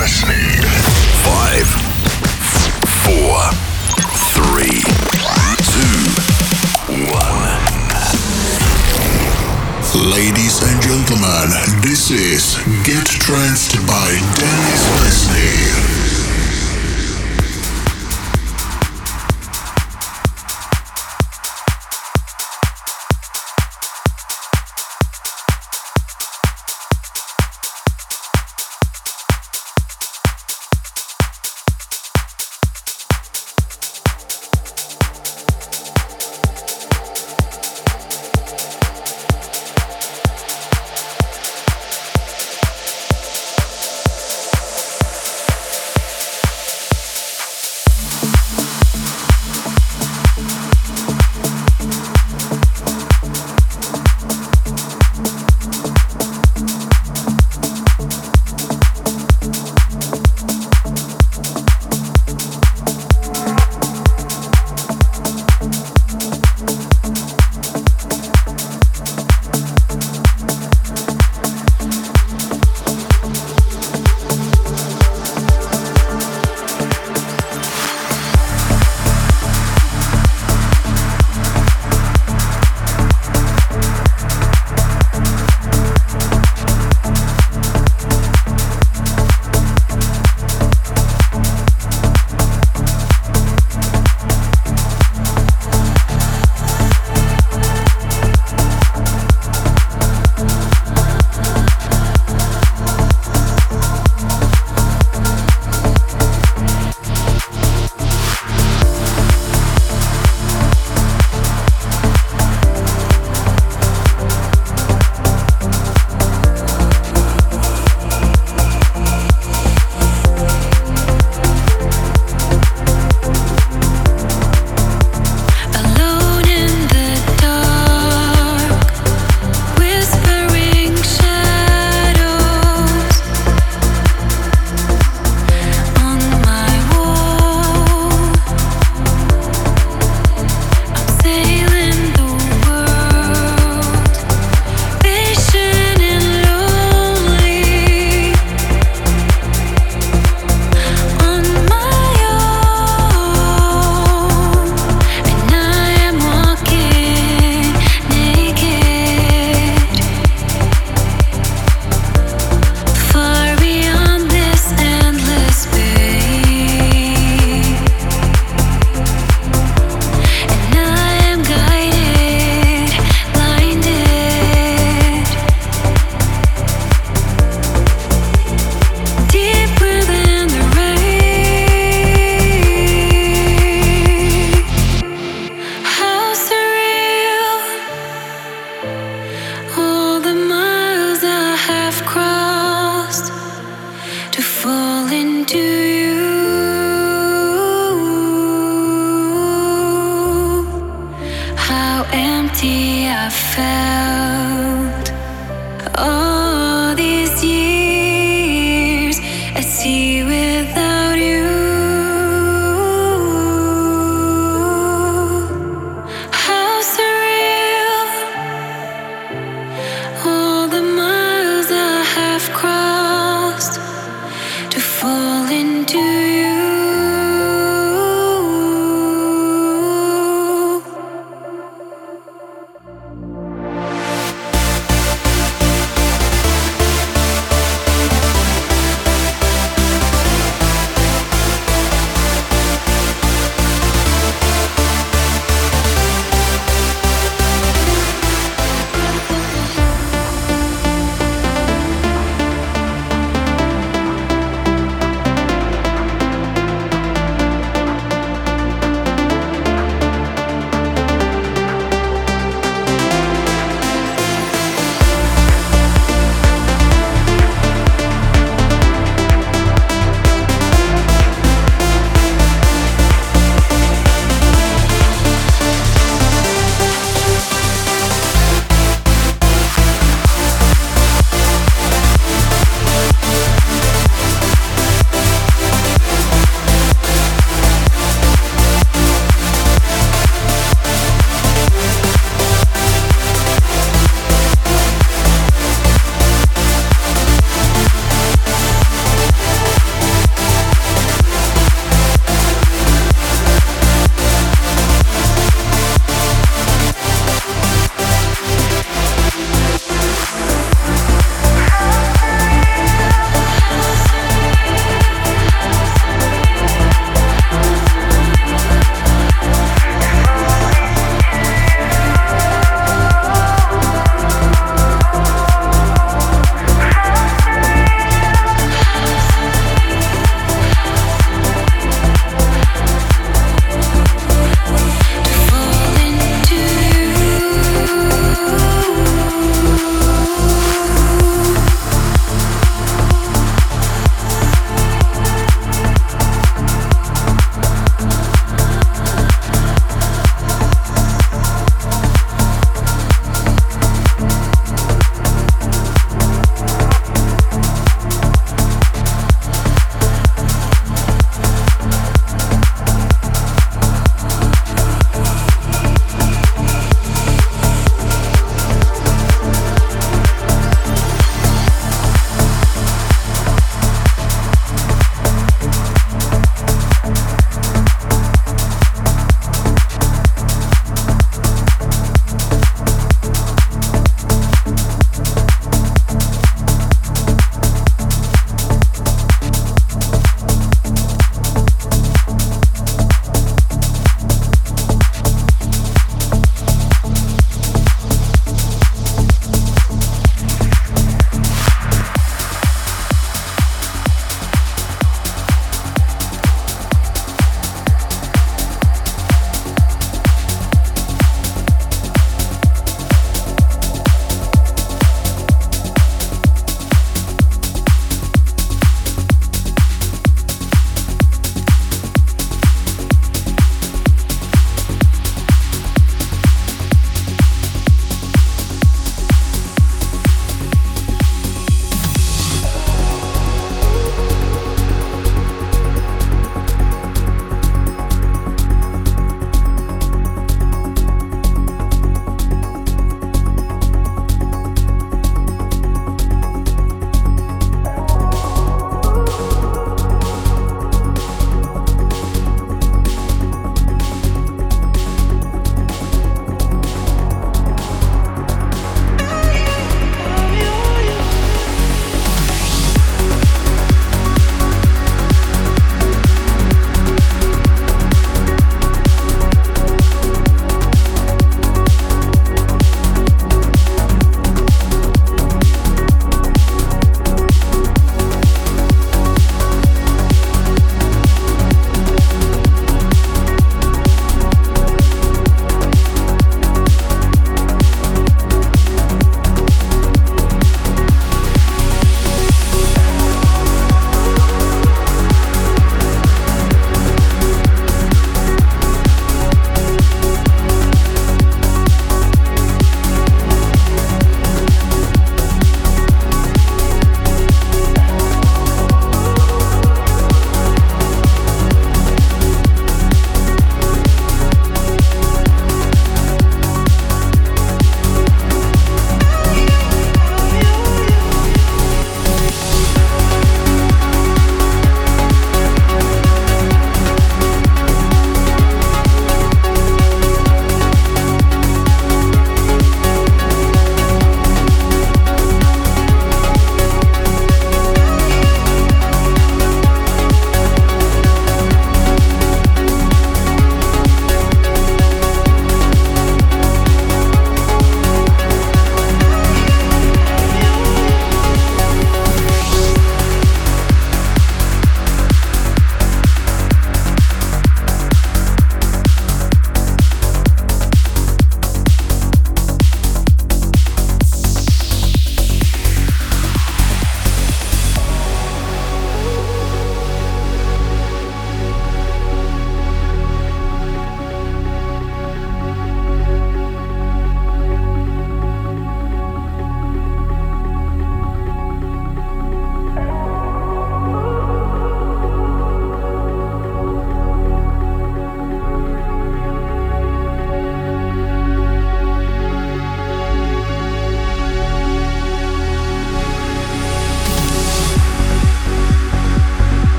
listening. 5, 4, 3, 2, 1. Ladies and gentlemen, this is Get Tranced by Dennis Leslie.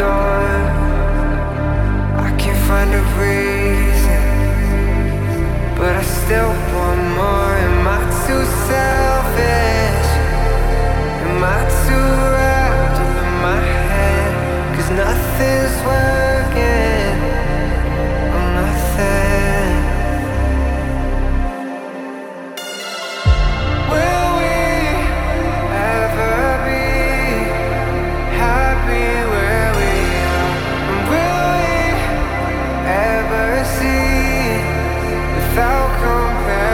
dawn. I can't find a reason, but I still want more. Am I too selfish? Am I too wrapped up in my head? 'Cause nothing's working on nothing. Without compare.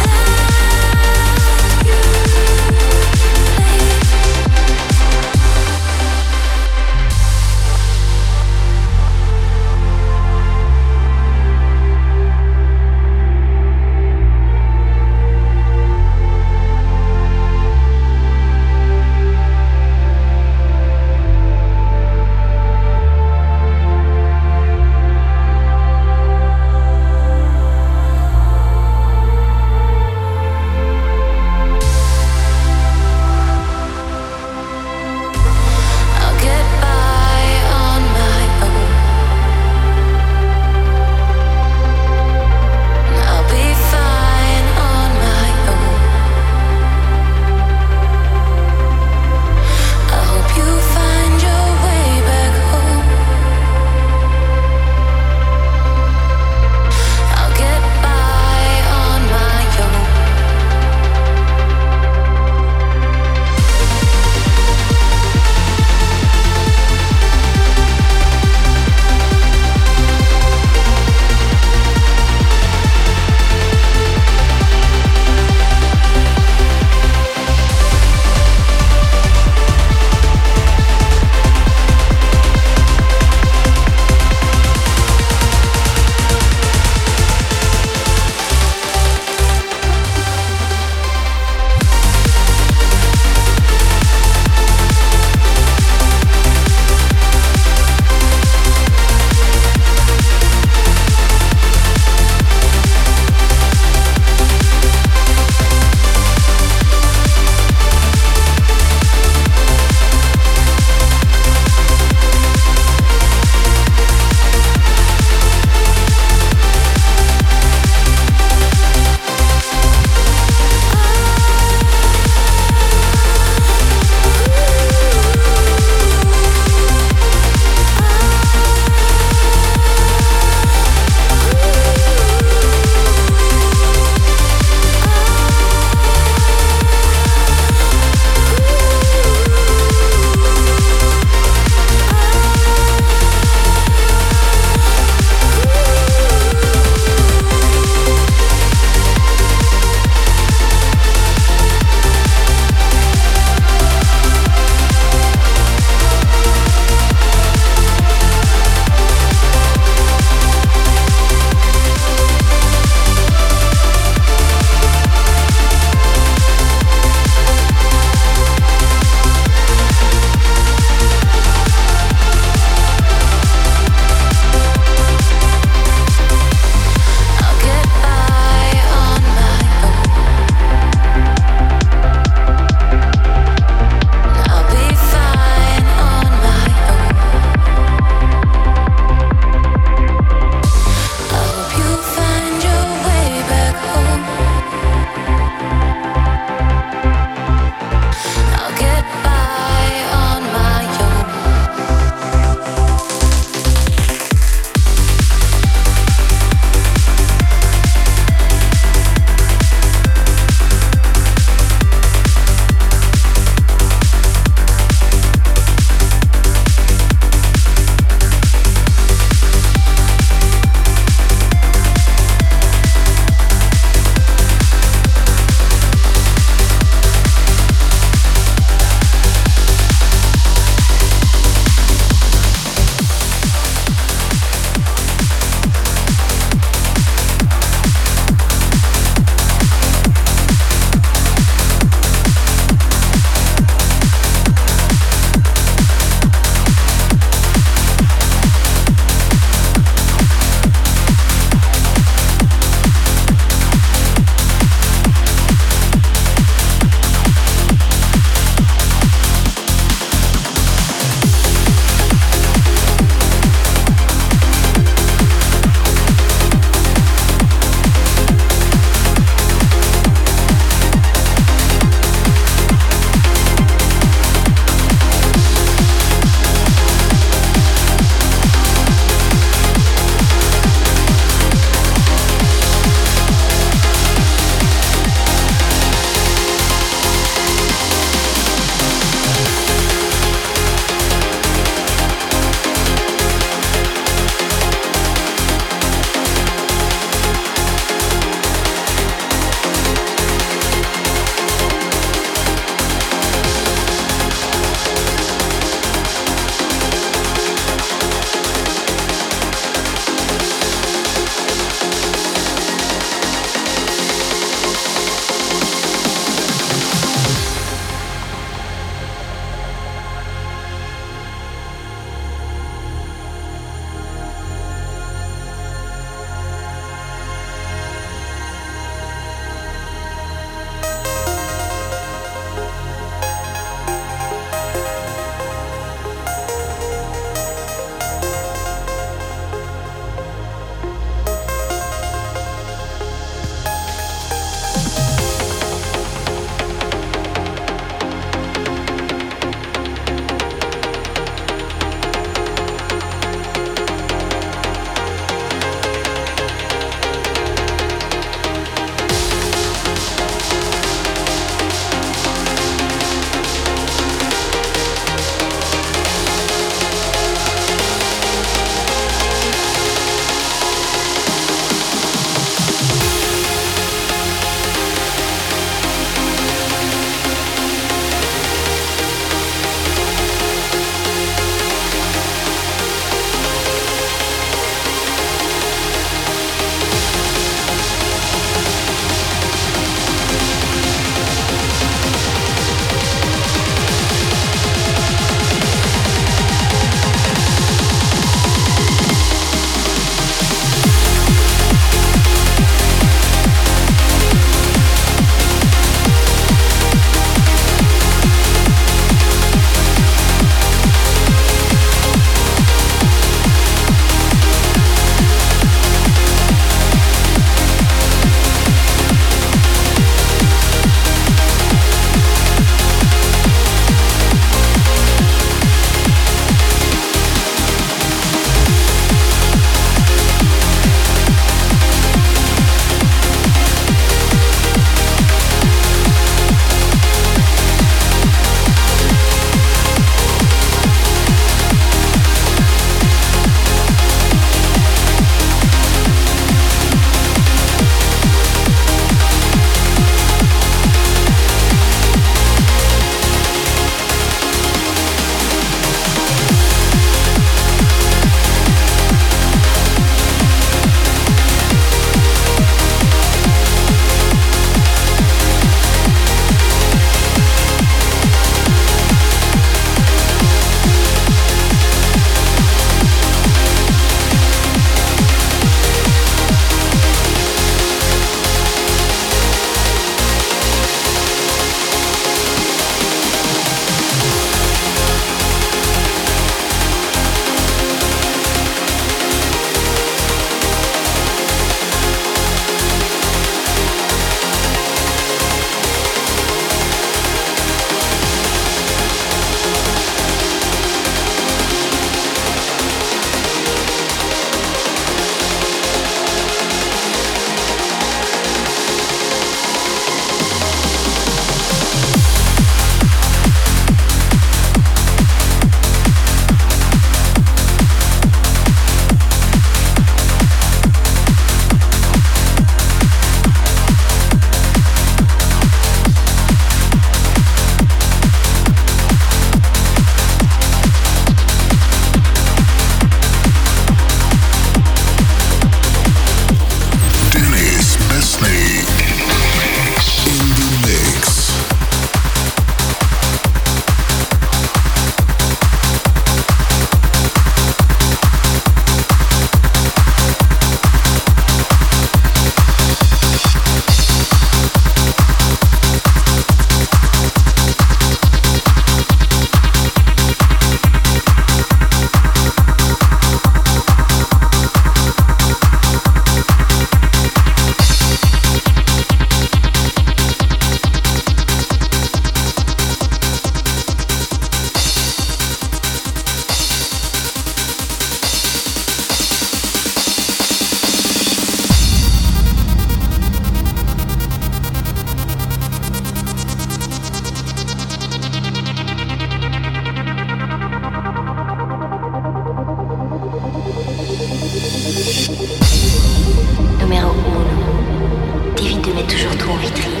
Tu mets toujours tout en vitrine.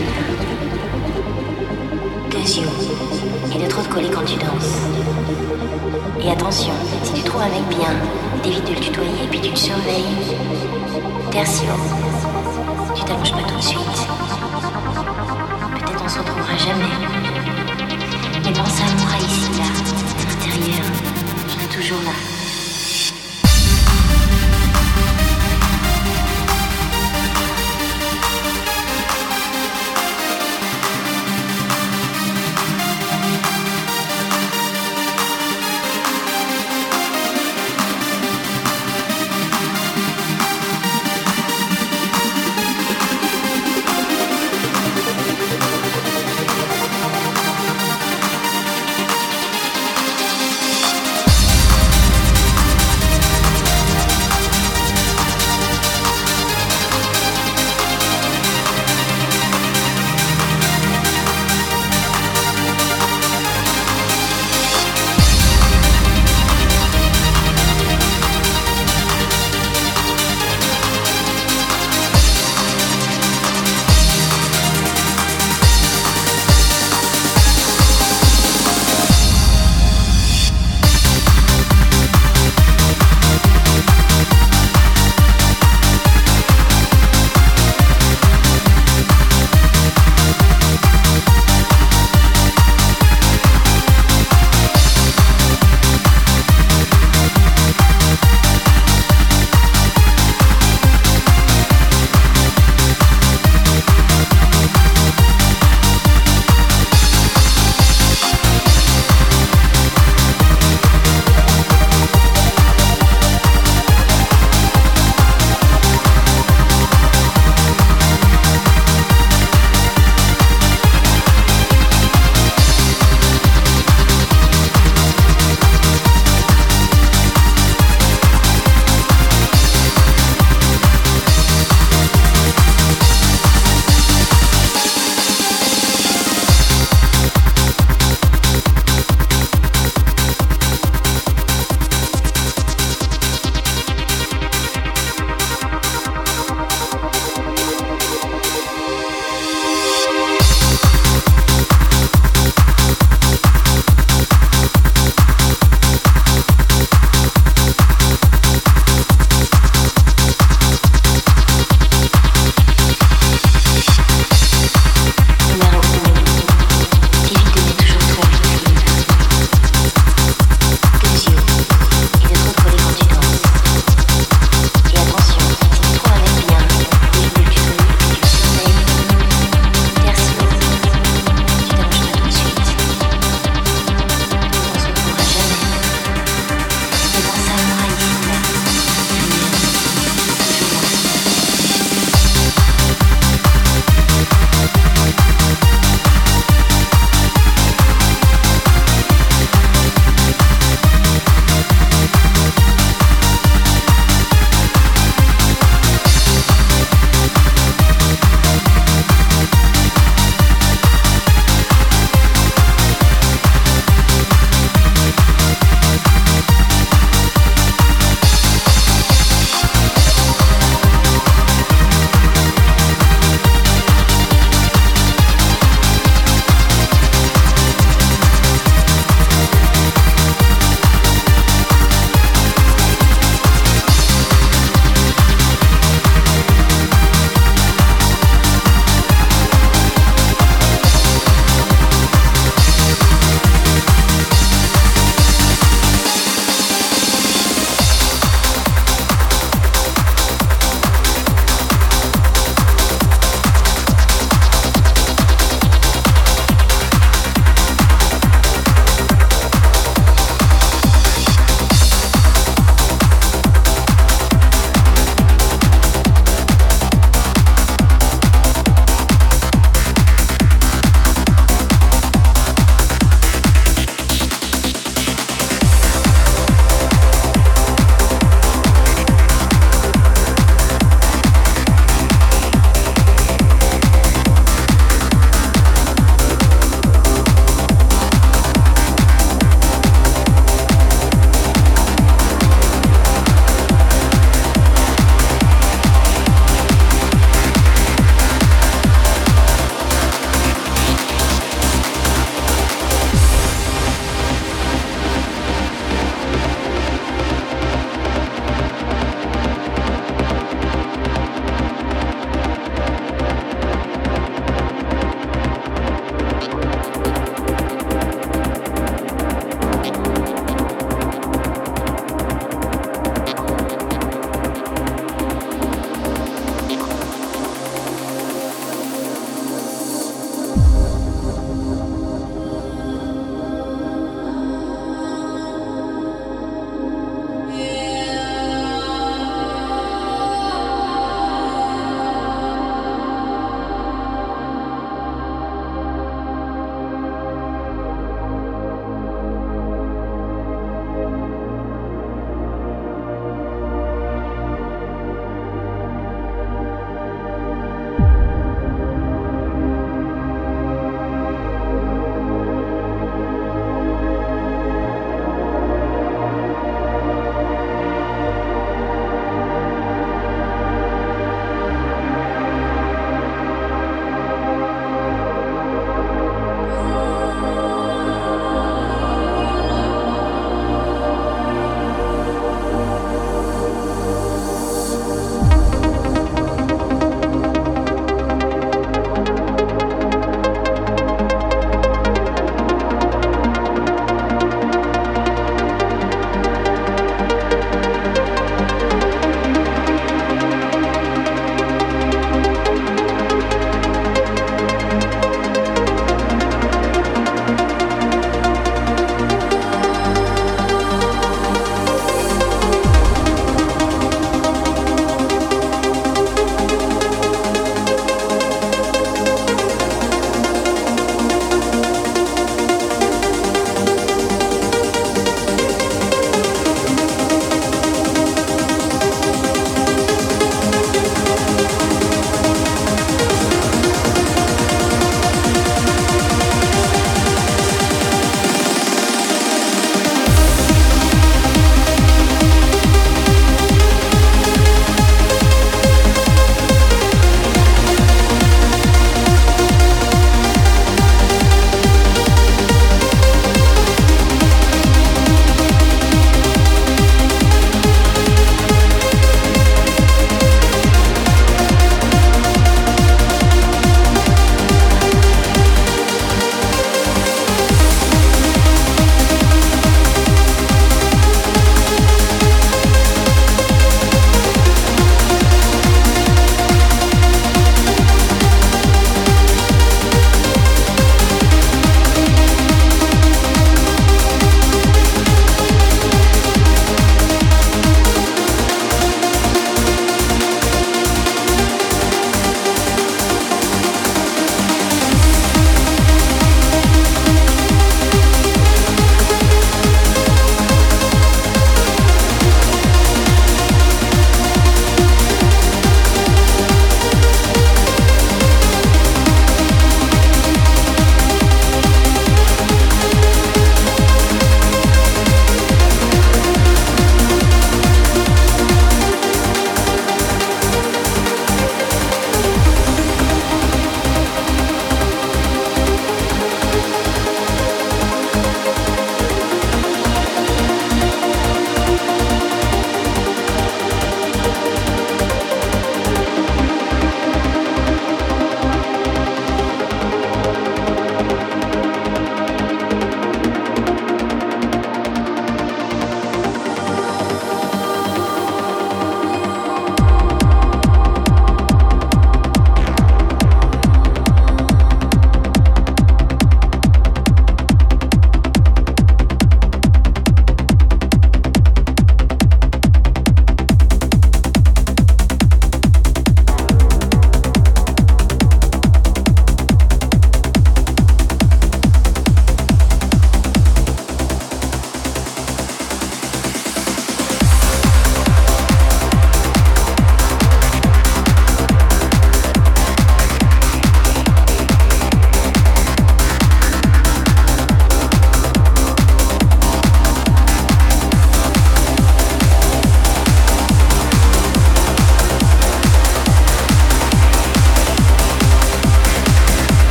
Deux yeux et de trop te coller quand tu danses. Et attention, si tu trouves un mec bien, t'évites de le tutoyer et puis tu le surveilles. Tertio, tu t'allonges pas tout de suite. Peut-être on se retrouvera jamais. Mais pense à moi ici, là, à l'intérieur. Je serai toujours là.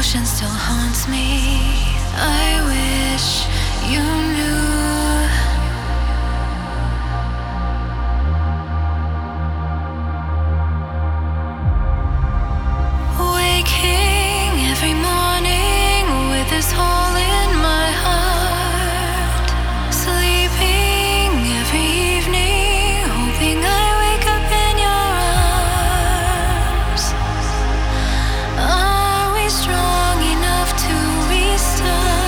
emotion still haunts me. I wish you knew. Waking every morning with this hole in my heart. Sleeping every evening, hoping I wake up in your arms. Are we strong enough to restart?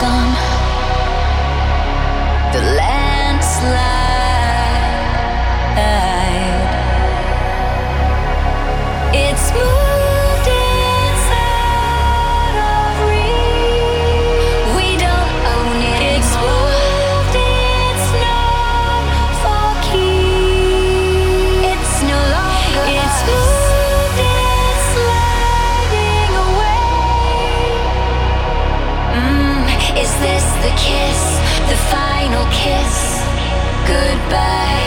welcome the landslide. It's moved inside of reach. We don't own it. It's moved. It's not for keys. It's no longer. It's moved. Is this the kiss, the final kiss? Goodbye.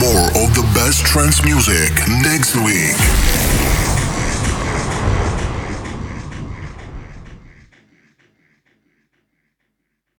More of the best trance music next week.